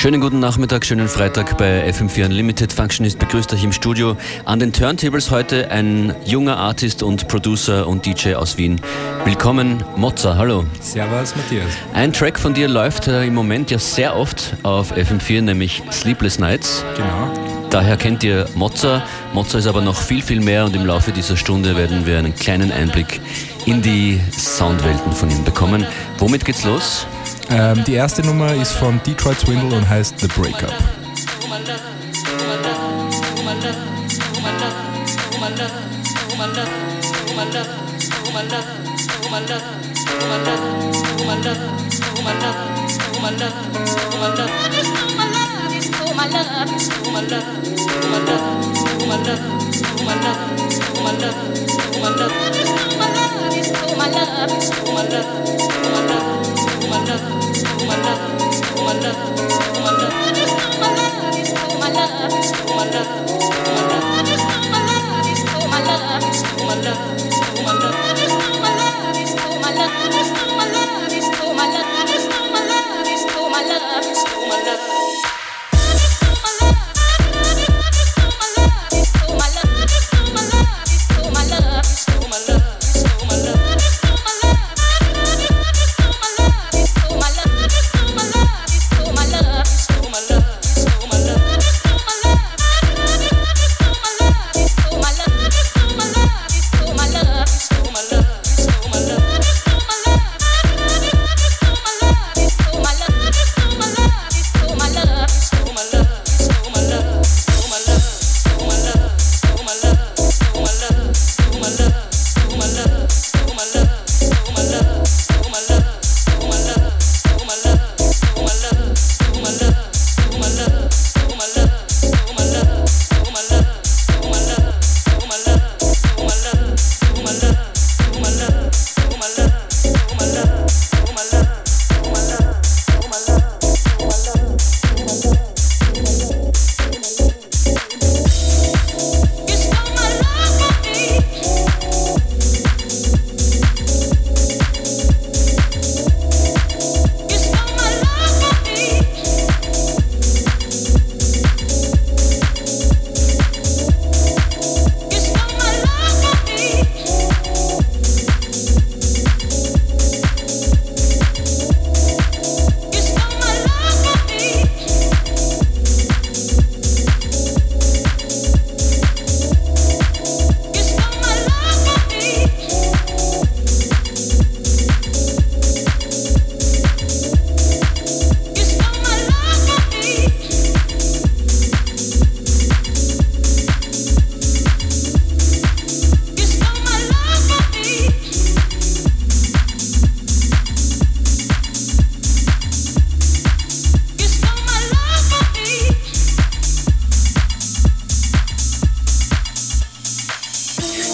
Schönen guten Nachmittag, schönen Freitag bei FM4 Unlimited. Functionist begrüßt euch im Studio. An den Turntables heute ein junger Artist und Producer und DJ aus Wien. Willkommen, Mozza, hallo. Servus, Matthias. Ein Track von dir läuft im Moment ja sehr oft auf FM4, nämlich Sleepless Nights. Genau. Daher kennt ihr Mozza. Mozza ist aber noch viel, viel mehr und im Laufe dieser Stunde werden wir einen kleinen Einblick in die Soundwelten von ihm bekommen. Womit geht's los? Die erste Nummer ist von Detroit Swindle und heißt The Breakup. My love, my love, my love, my love, my love, my love, my love. My love is for my love, my love, my love, my love, my love, my love, my love. My love is for my love, my love, my love. My love is for my love, my love, my love. My love is for my love, my love is for my love. My love is for my love, my love.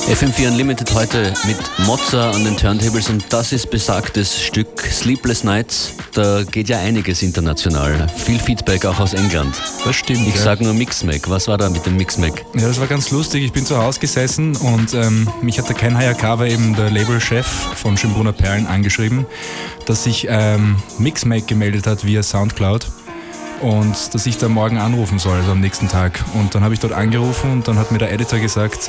FM4 Unlimited heute mit Mozza an den Turntables und das ist besagtes Stück Sleepless Nights. Da geht ja einiges international. Viel Feedback auch aus England. Das stimmt. Ich sage nur MixMac. Was war da mit dem MixMac? Ja, das war ganz lustig. Ich bin zu Hause gesessen und mich hat der Ken Hayakawa, eben der Labelchef von Schimbrunner Perlen, angeschrieben, dass sich MixMac gemeldet hat via Soundcloud. Und dass ich da morgen anrufen soll, also am nächsten Tag. Und dann habe ich dort angerufen und dann hat mir der Editor gesagt,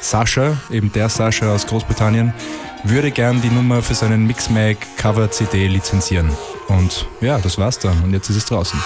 Sascha, eben der Sascha aus Großbritannien, würde gern die Nummer für seinen MixMac Cover CD lizenzieren. Und ja, das war's dann und jetzt ist es draußen.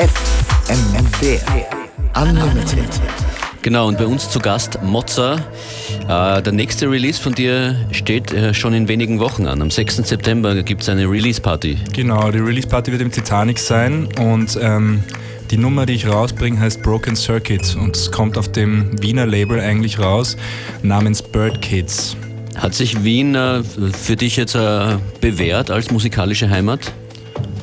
FM4 Unlimited. Genau, und bei uns zu Gast Mozza. Der nächste Release von dir steht schon in wenigen Wochen an. Am 6. September gibt es eine Release-Party. Genau, die Release-Party wird im Titanic sein und die Nummer, die ich rausbringe, heißt Broken Circuit und es kommt auf dem Wiener Label eigentlich raus, namens Bird Kids. Hat sich Wien für dich jetzt bewährt als musikalische Heimat?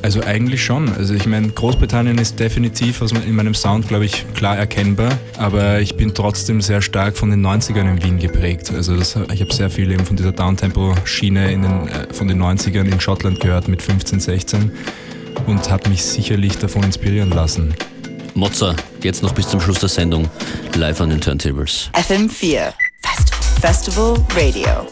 Also eigentlich schon. Also ich meine, Großbritannien ist definitiv in meinem Sound, glaube ich, klar erkennbar. Aber ich bin trotzdem sehr stark von den 90ern in Wien geprägt. Also ich habe sehr viel eben von dieser Downtempo-Schiene von den 90ern in Schottland gehört mit 15, 16 und habe mich sicherlich davon inspirieren lassen. Mozza, jetzt noch bis zum Schluss der Sendung, live an den Turntables. FM4 Festival Radio.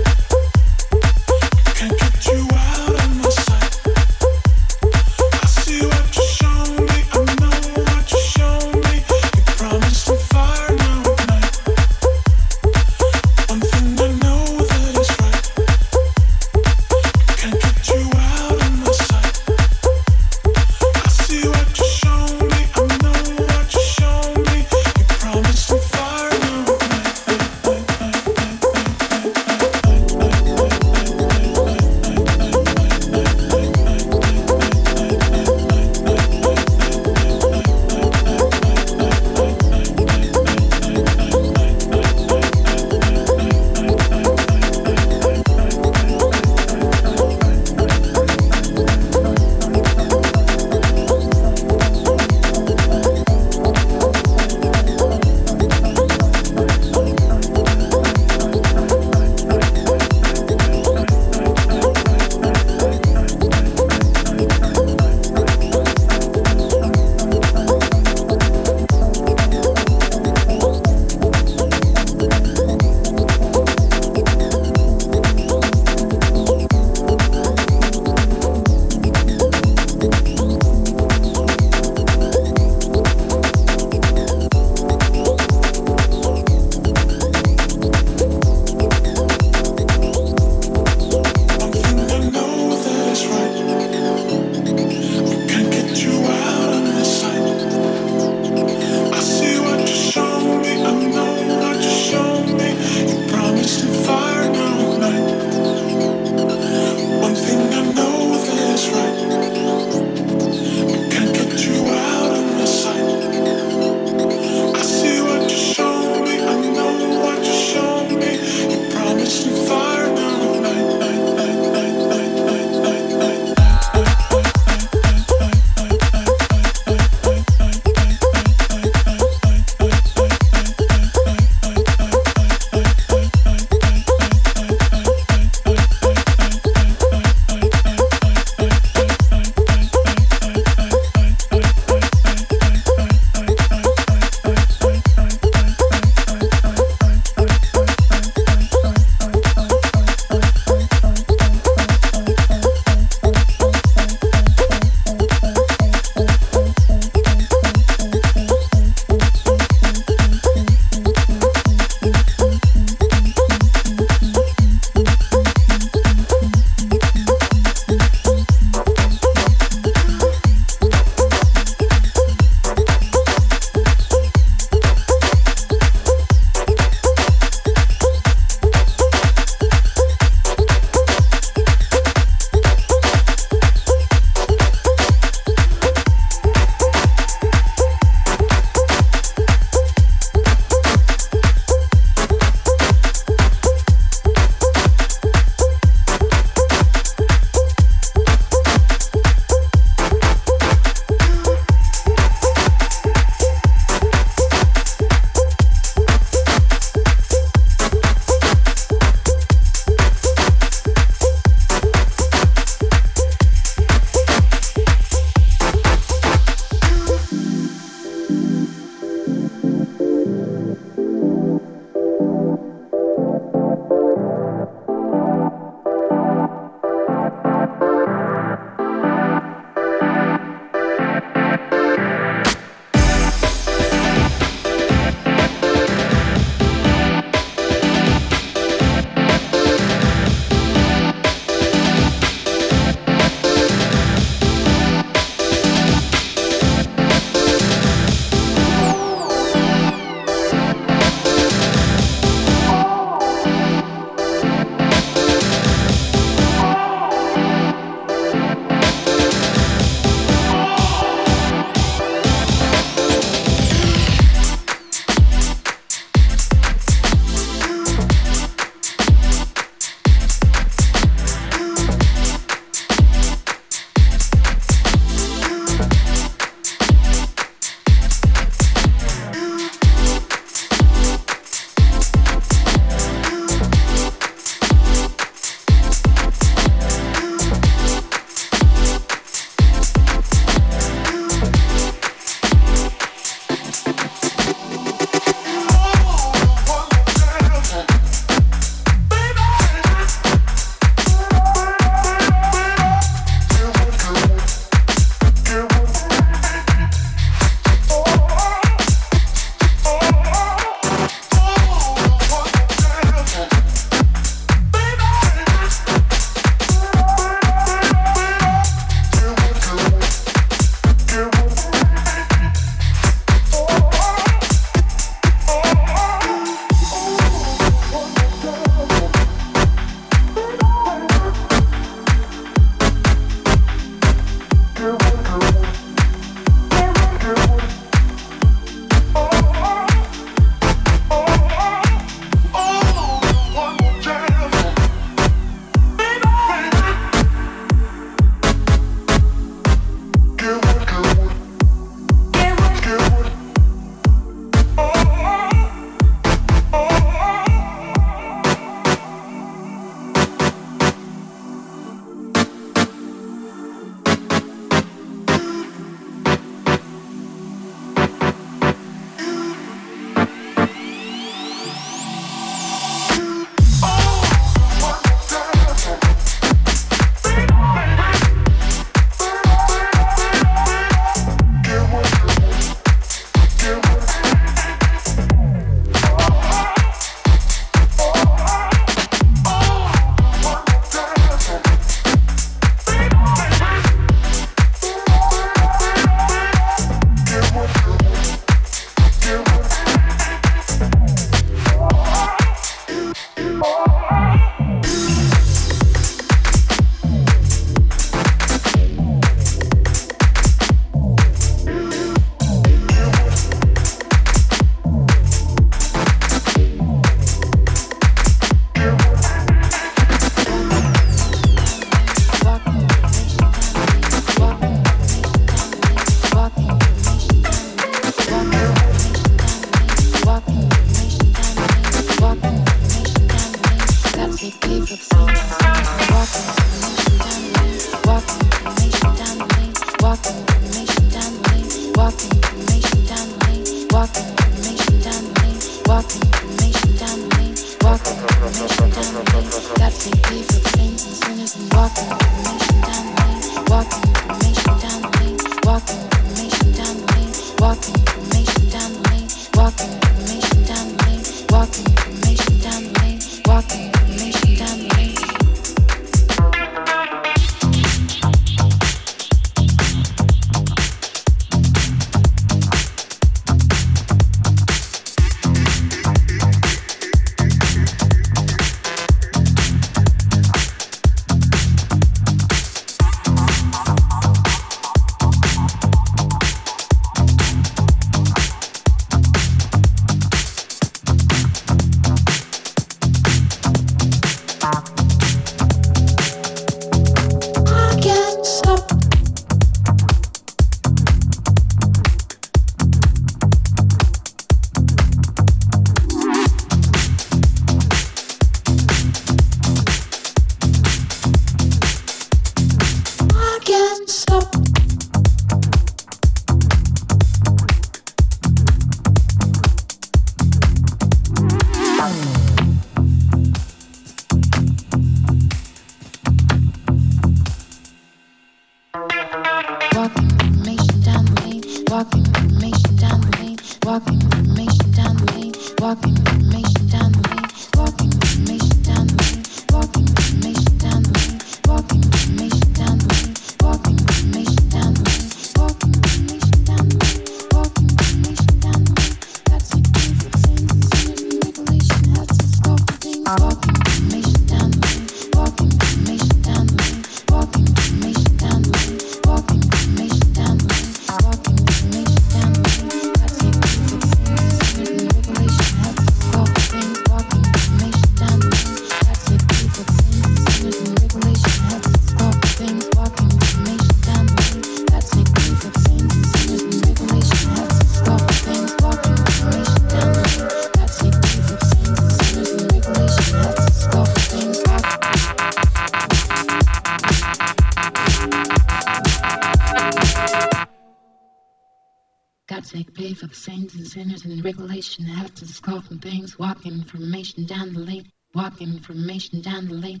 Have to scoff and things, walking information down the lane, walking information down the lane.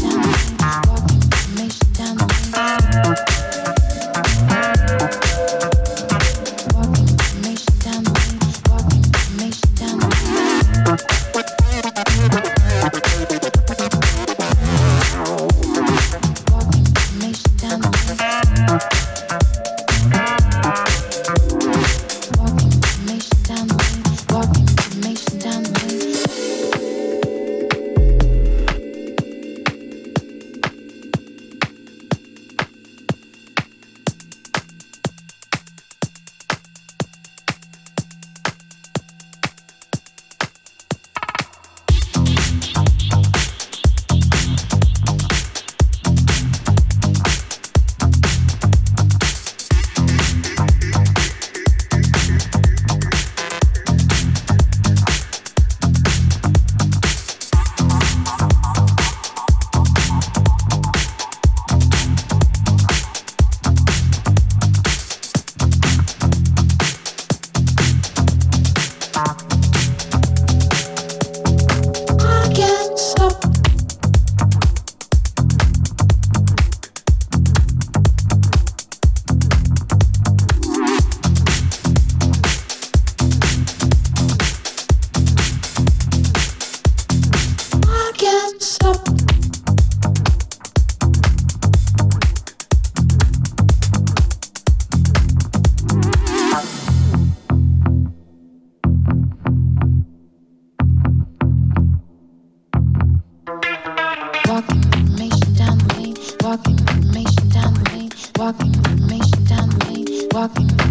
Walking information down the lane, walking information down the lane. Walking information down the lane, walking information down the lane, walking